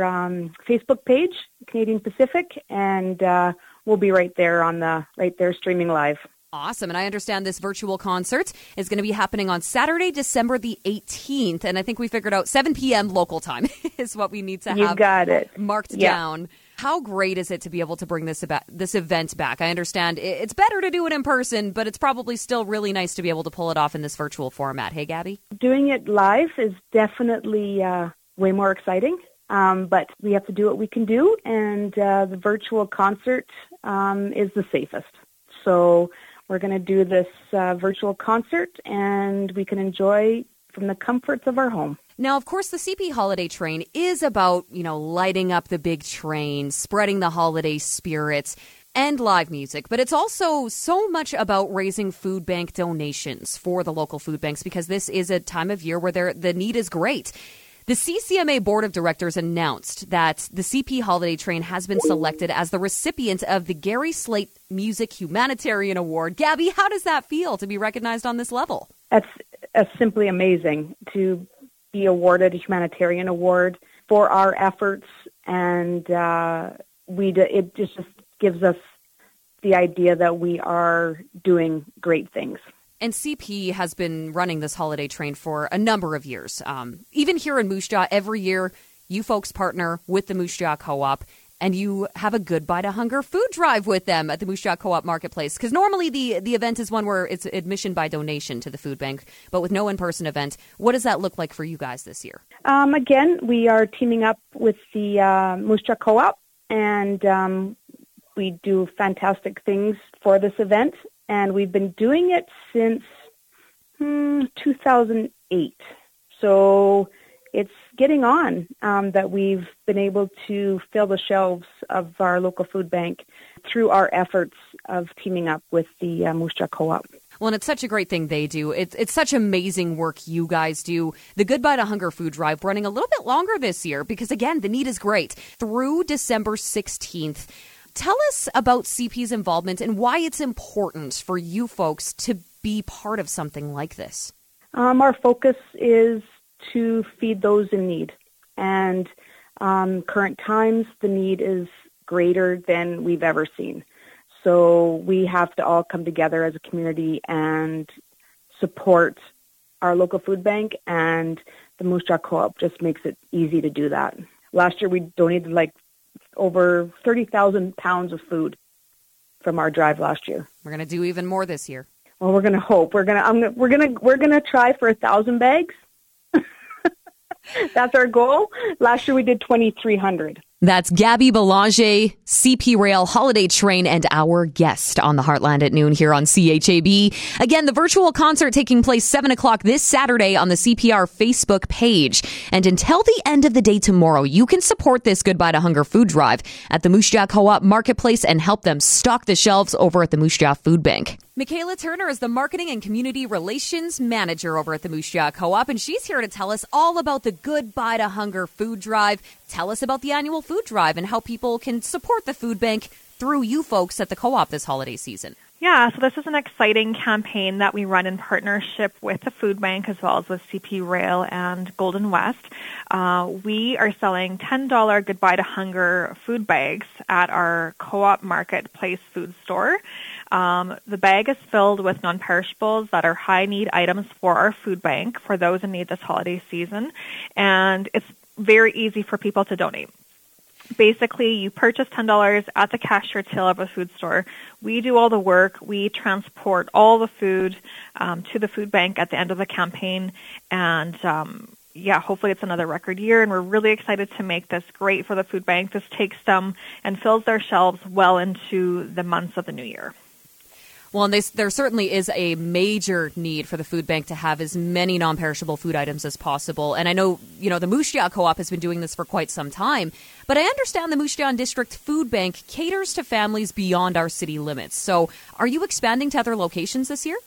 Facebook page, Canadian Pacific, and we'll be right there streaming live. Awesome. And I understand this virtual concert is going to be happening on Saturday, December the 18th. And I think we figured out 7 p.m. local time is what we need to have marked down. How great is it to be able to bring this event back? I understand it's better to do it in person, but it's probably still really nice to be able to pull it off in this virtual format. Hey, Gabby? Doing it live is definitely way more exciting, but we have to do what we can do. And the virtual concert is the safest. So we're going to do this virtual concert, and we can enjoy from the comforts of our home. Now, of course, the CP Holiday Train is about, lighting up the big train, spreading the holiday spirits, and live music. But it's also so much about raising food bank donations for the local food banks, because this is a time of year where the need is great. The CCMA Board of Directors announced that the CP Holiday Train has been selected as the recipient of the Gary Slate Music Humanitarian Award. Gabby, how does that feel to be recognized on this level? That's simply amazing to be awarded a humanitarian award for our efforts. And it just gives us the idea that we are doing great things. And CP has been running this holiday train for a number of years. Even here in Moose Jaw, every year, you folks partner with the Moose Jaw Co-op, and you have a Goodbye to Hunger food drive with them at the Moose Jaw Co-op Marketplace. Because normally the event is one where it's admission by donation to the food bank, but with no in-person event, what does that look like for you guys this year? Again, we are teaming up with the Moose Jaw Co-op, and we do fantastic things for this event. And we've been doing it since 2008. So it's getting on that we've been able to fill the shelves of our local food bank through our efforts of teaming up with the Moose Jaw Co-op. Well, and it's such a great thing they do. It's such amazing work you guys do. The Goodbye to Hunger Food Drive running a little bit longer this year because, again, the need is great through December 16th. Tell us about CP's involvement and why it's important for you folks to be part of something like this. Our focus is to feed those in need. And current times, the need is greater than we've ever seen. So we have to all come together as a community and support our local food bank, and the Moose Jaw Co-op just makes it easy to do that. Last year, we donated over 30,000 pounds of food from our drive last year. We're going to do even more this year. Well, we're going to hope. We're going to try for 1,000 bags. That's our goal. Last year we did 2,300. That's Gabby Belanger, CP Rail Holiday Train, and our guest on the Heartland at noon here on CHAB. Again, the virtual concert taking place 7 o'clock this Saturday on the CPR Facebook page. And until the end of the day tomorrow, you can support this Goodbye to Hunger Food Drive at the Moose Jaw Co-op Marketplace and help them stock the shelves over at the Moose Jaw Food Bank. Michaela Turner is the Marketing and Community Relations Manager over at the Moose Jaw Co-op, and she's here to tell us all about the Goodbye to Hunger Food Drive. Tell us about the annual food drive and how people can support the food bank through you folks at the co-op this holiday season. Yeah, so this is an exciting campaign that we run in partnership with the food bank as well as with CP Rail and Golden West. We are selling $10 Goodbye to Hunger food bags at our co-op marketplace food store. The bag is filled with non-perishables that are high-need items for our food bank for those in need this holiday season, and it's very easy for people to donate. Basically, you purchase $10 at the cashier till of a food store. We do all the work. We transport all the food to the food bank at the end of the campaign. And, yeah, hopefully it's another record year. And we're really excited to make this great for the food bank. This takes them and fills their shelves well into the months of the new year. Well, and there certainly is a major need for the food bank to have as many non-perishable food items as possible. And I know, you know, the Moose Jaw Co-op has been doing this for quite some time, but I understand the Moose Jaw District Food Bank caters to families beyond our city limits. So are you expanding to other locations this year?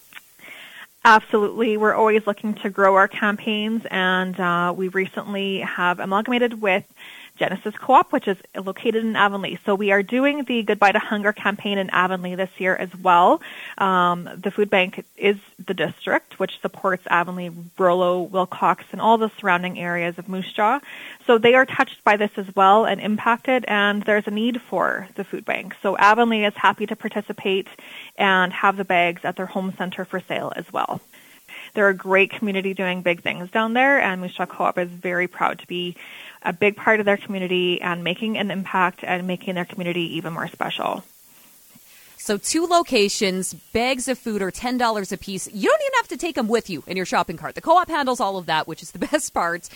Absolutely. We're always looking to grow our campaigns, and we recently have amalgamated with Genesis Co-op, which is located in Avonlea. So we are doing the Goodbye to Hunger campaign in Avonlea this year as well. The food bank is the district, which supports Avonlea, Rollo, Wilcox, and all the surrounding areas of Moose Jaw. So they are touched by this as well and impacted, and there's a need for the food bank. So Avonlea is happy to participate and have the bags at their home center for sale as well. They're a great community doing big things down there, and Moose Jaw Co-op is very proud to be a big part of their community and making an impact and making their community even more special. So 2 locations, bags of food are $10 a piece. You don't even have to take them with you in your shopping cart. The co-op handles all of that, which is the best part.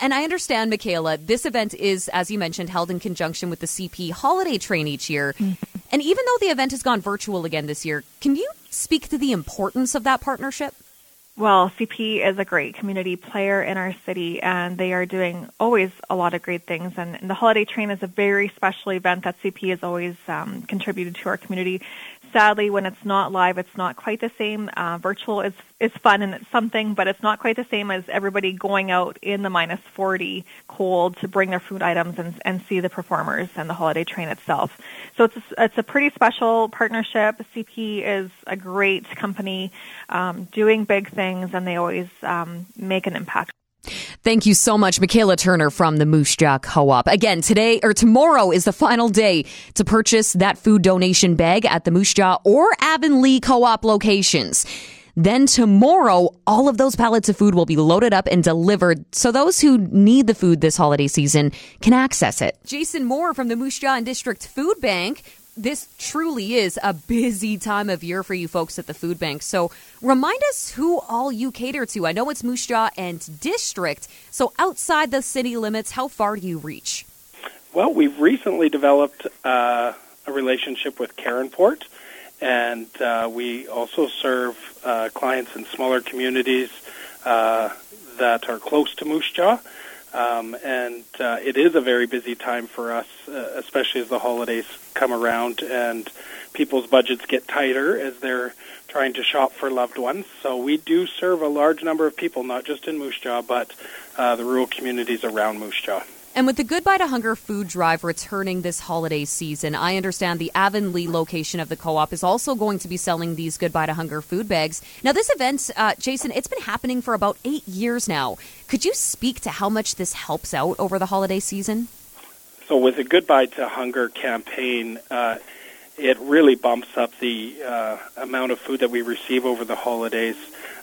And I understand, Michaela, this event is, as you mentioned, held in conjunction with the CP Holiday Train each year. And even though the event has gone virtual again this year, can you speak to the importance of that partnership? Well, CP is a great community player in our city, and they are doing always a lot of great things. And the Holiday Train is a very special event that CP has always contributed to our community. Sadly, when it's not live, it's not quite the same. Virtual is fun and it's something, but it's not quite the same as everybody going out in the minus 40 cold to bring their food items and see the performers and the Holiday Train itself. So it's a pretty special partnership. CP is a great company doing big things, and they always make an impact. Thank you so much, Michaela Turner from the Moose Jaw Co-op. Again, today or tomorrow is the final day to purchase that food donation bag at the Moose Jaw or Avonlea Co-op locations. Then tomorrow, all of those pallets of food will be loaded up and delivered so those who need the food this holiday season can access it. Jason Moore from the Moose Jaw District Food Bank. This truly is a busy time of year for you folks at the food bank. So remind us who all you cater to. I know it's Moose Jaw and District. So outside the city limits, how far do you reach? Well, we've recently developed a relationship with Carinport, and we also serve clients in smaller communities that are close to Moose Jaw. And it is a very busy time for us, especially as the holidays come around and people's budgets get tighter as they're trying to shop for loved ones. So we do serve a large number of people, not just in Moose Jaw, but the rural communities around Moose Jaw. And with the Goodbye to Hunger food drive returning this holiday season, I understand the Avonlea location of the co-op is also going to be selling these Goodbye to Hunger food bags. Now, this event, Jason, it's been happening for about 8 years now. Could you speak to how much this helps out over the holiday season? So with the Goodbye to Hunger campaign, it really bumps up the amount of food that we receive over the holidays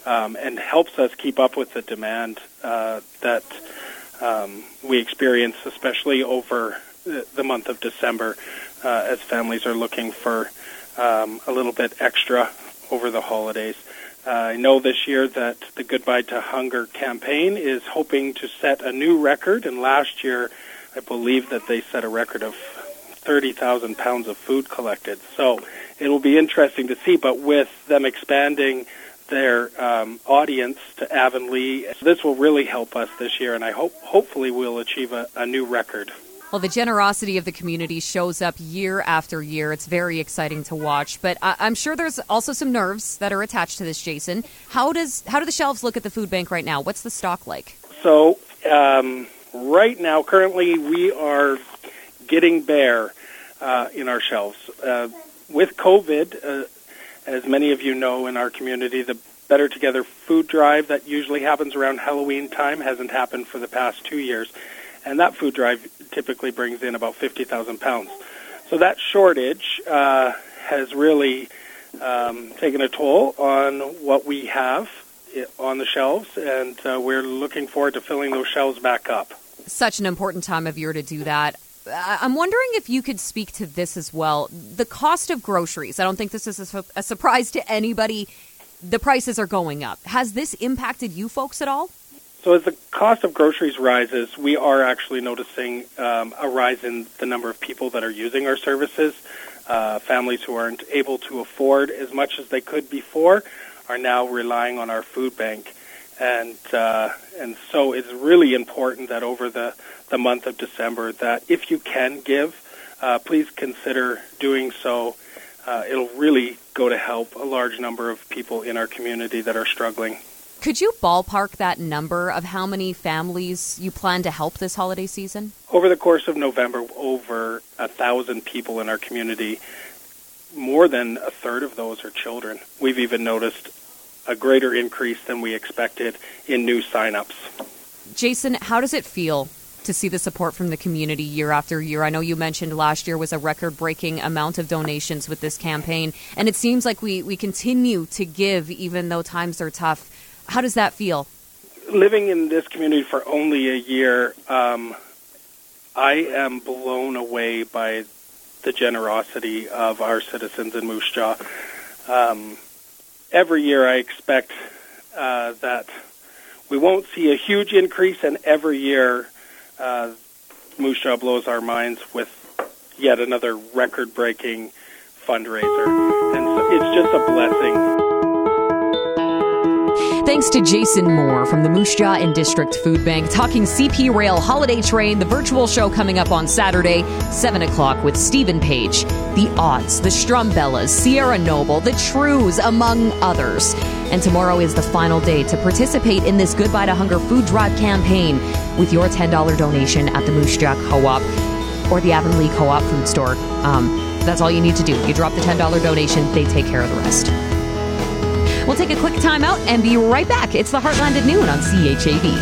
and helps us keep up with the demand that we experience, especially over the month of December, as families are looking for a little bit extra over the holidays. I know this year that the Goodbye to Hunger campaign is hoping to set a new record, and last year I believe that they set a record of 30,000 pounds of food collected. So it'll be interesting to see, but with them expanding their audience to Avonlea, this will really help us this year, and I hopefully we'll achieve a new record. Well, the generosity of the community shows up year after year. It's very exciting to watch, but I'm sure there's also some nerves that are attached to this, Jason. How do the shelves look at the food bank right now? What's the stock like? So right now, currently, we are getting bare in our shelves. With COVID, as many of you know in our community, the Better Together Food Drive that usually happens around Halloween time hasn't happened for the past 2 years. And that food drive typically brings in about 50,000 pounds. So that shortage has really taken a toll on what we have on the shelves, and we're looking forward to filling those shelves back up. Such an important time of year to do that. I'm wondering if you could speak to this as well. The cost of groceries, I don't think this is a surprise to anybody. The prices are going up. Has this impacted you folks at all? So as the cost of groceries rises, we are actually noticing a rise in the number of people that are using our services. Families who aren't able to afford as much as they could before are now relying on our food bank. And so it's really important that over the month of December that if you can give, please consider doing so. It'll really go to help a large number of people in our community that are struggling. Could you ballpark that number of how many families you plan to help this holiday season? Over the course of November, over 1,000 people in our community, more than a third of those are children. We've even noticed a greater increase than we expected in new signups. Jason, how does it feel to see the support from the community year after year? I know you mentioned last year was a record-breaking amount of donations with this campaign, and it seems like we continue to give even though times are tough. How does that feel? Living in this community for only a year, I am blown away by the generosity of our citizens in Moose Jaw. Every year I expect that we won't see a huge increase, and every year Moose Jaw blows our minds with yet another record-breaking fundraiser. And so it's just a blessing. Thanks to Jason Moore from the Moose Jaw and District Food Bank, talking CP Rail Holiday Train, the virtual show coming up on Saturday, 7 o'clock with Stephen Page, the Odds, the Strumbellas, Sierra Noble, the Trues, among others. And tomorrow is the final day to participate in this Goodbye to Hunger Food Drive campaign with your $10 donation at the Moose Jaw Co-op or the Avonlea Co-op food store. That's all you need to do. You drop the $10 donation, they take care of the rest. We'll take a quick time out and be right back. It's the Heartland at noon on CHAB.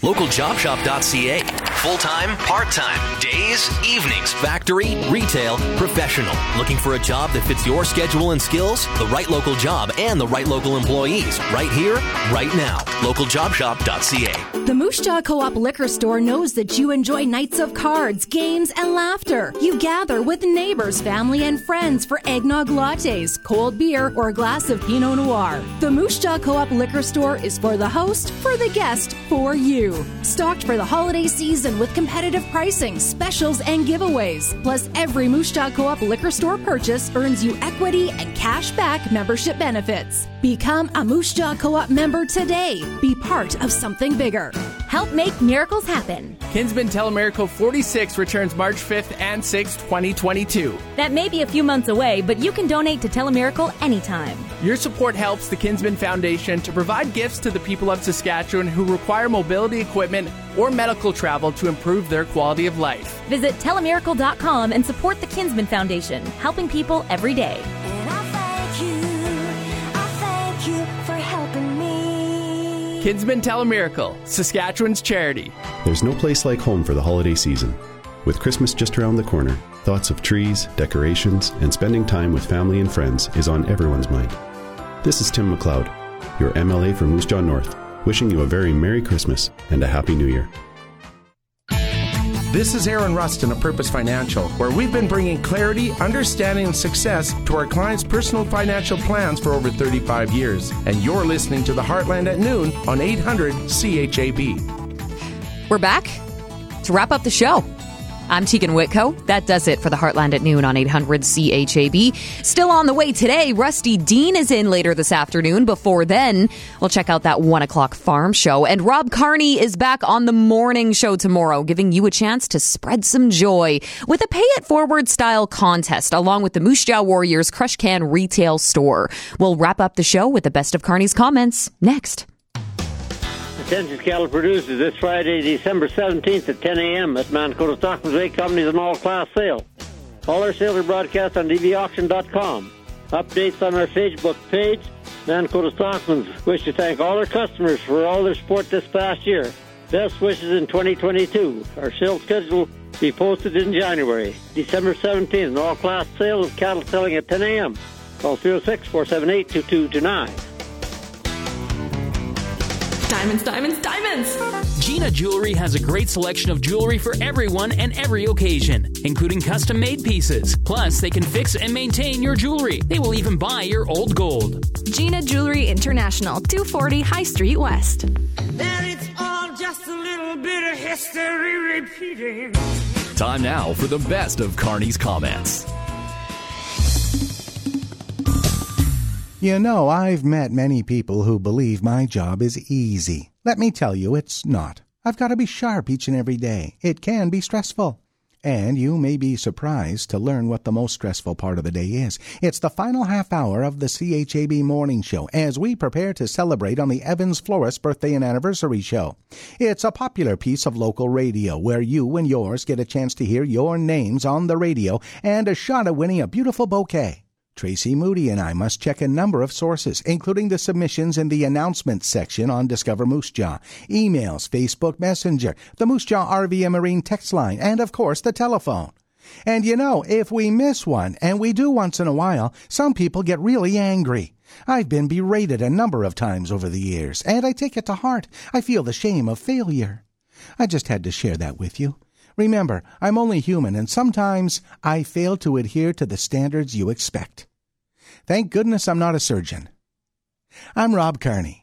LocalJobShop.ca. Full-time, part-time, days, evenings, factory, retail, professional. Looking for a job that fits your schedule and skills? The right local job and the right local employees. Right here, right now. LocalJobShop.ca. The Moose Jaw Co-op Liquor Store knows that you enjoy nights of cards, games, and laughter. You gather with neighbors, family, and friends for eggnog lattes, cold beer, or a glass of Pinot Noir. The Moose Jaw Co-op Liquor Store is for the host, for the guest, for you. Stocked for the holiday season with competitive pricing, specials, and giveaways. Plus, every Moose Jaw Co-op Liquor Store purchase earns you equity and cash-back membership benefits. Become a Moose Jaw Co-op member today. Be part of something bigger. Help make miracles happen. Kinsman Telemiracle 46 returns March 5th and 6th, 2022. That may be a few months away, but you can donate to Telemiracle anytime. Your support helps the Kinsman Foundation to provide gifts to the people of Saskatchewan who require mobility equipment or medical travel to improve their quality of life. Visit telemiracle.com and support the Kinsman Foundation, helping people every day. And I thank you for helping me. Kinsman Telemiracle, Saskatchewan's charity. There's no place like home for the holiday season. With Christmas just around the corner, thoughts of trees, decorations, and spending time with family and friends is on everyone's mind. This is Tim McLeod, your MLA for Moose Jaw North, wishing you a very Merry Christmas and a Happy New Year. This is Aaron Rustin of Purpose Financial, where we've been bringing clarity, understanding, and success to our clients' personal financial plans for over 35 years. And you're listening to The Heartland at Noon on 800-CHAB. We're back. to wrap up the show. I'm Tegan Whitco. That does it for the Heartland at Noon on 800-CHAB. Still on the way today, Rusty Dean is in later this afternoon. Before then, we'll check out that 1 o'clock farm show. And Rob Carney is back on the morning show tomorrow, giving you a chance to spread some joy with a pay-it-forward style contest, along with the Moose Jaw Warriors Crush Can Retail Store. We'll wrap up the show with the best of Carney's comments next. Census Cattle Producers this Friday, December 17th at 10 a.m. at Mount Dakota Stockman's Egg Company's an all-class sale. All our sales are broadcast on dvauction.com. Updates on our Facebook page. Mount Dakota Stockman's wish to thank all our customers for all their support this past year. Best wishes in 2022. Our sale schedule will be posted in January. December 17th, an all-class sale of cattle selling at 10 a.m. Call 306-478-2229. Diamonds, diamonds, diamonds! Gina Jewelry has a great selection of jewelry for everyone and every occasion, including custom-made pieces. Plus, they can fix and maintain your jewelry. They will even buy your old gold. Gina Jewelry International, 240 High Street West. There, it's all just a little bit of history repeating. Time now for the best of Carney's comments. You know, I've met many people who believe my job is easy. Let me tell you, it's not. I've got to be sharp each and every day. It can be stressful. And you may be surprised to learn what the most stressful part of the day is. It's the final half hour of the CHAB Morning Show as we prepare to celebrate on the Evans Florist Birthday and Anniversary Show. It's a popular piece of local radio where you and yours get a chance to hear your names on the radio and a shot at winning a beautiful bouquet. Tracy Moody and I must check a number of sources, including the submissions in the announcements section on Discover Moose Jaw, emails, Facebook Messenger, the Moose Jaw RV and Marine text line, and, of course, the telephone. And, you know, if we miss one, and we do once in a while, some people get really angry. I've been berated a number of times over the years, and I take it to heart. I feel the shame of failure. I just had to share that with you. Remember, I'm only human, and sometimes I fail to adhere to the standards you expect. Thank goodness I'm not a surgeon. I'm Rob Carney.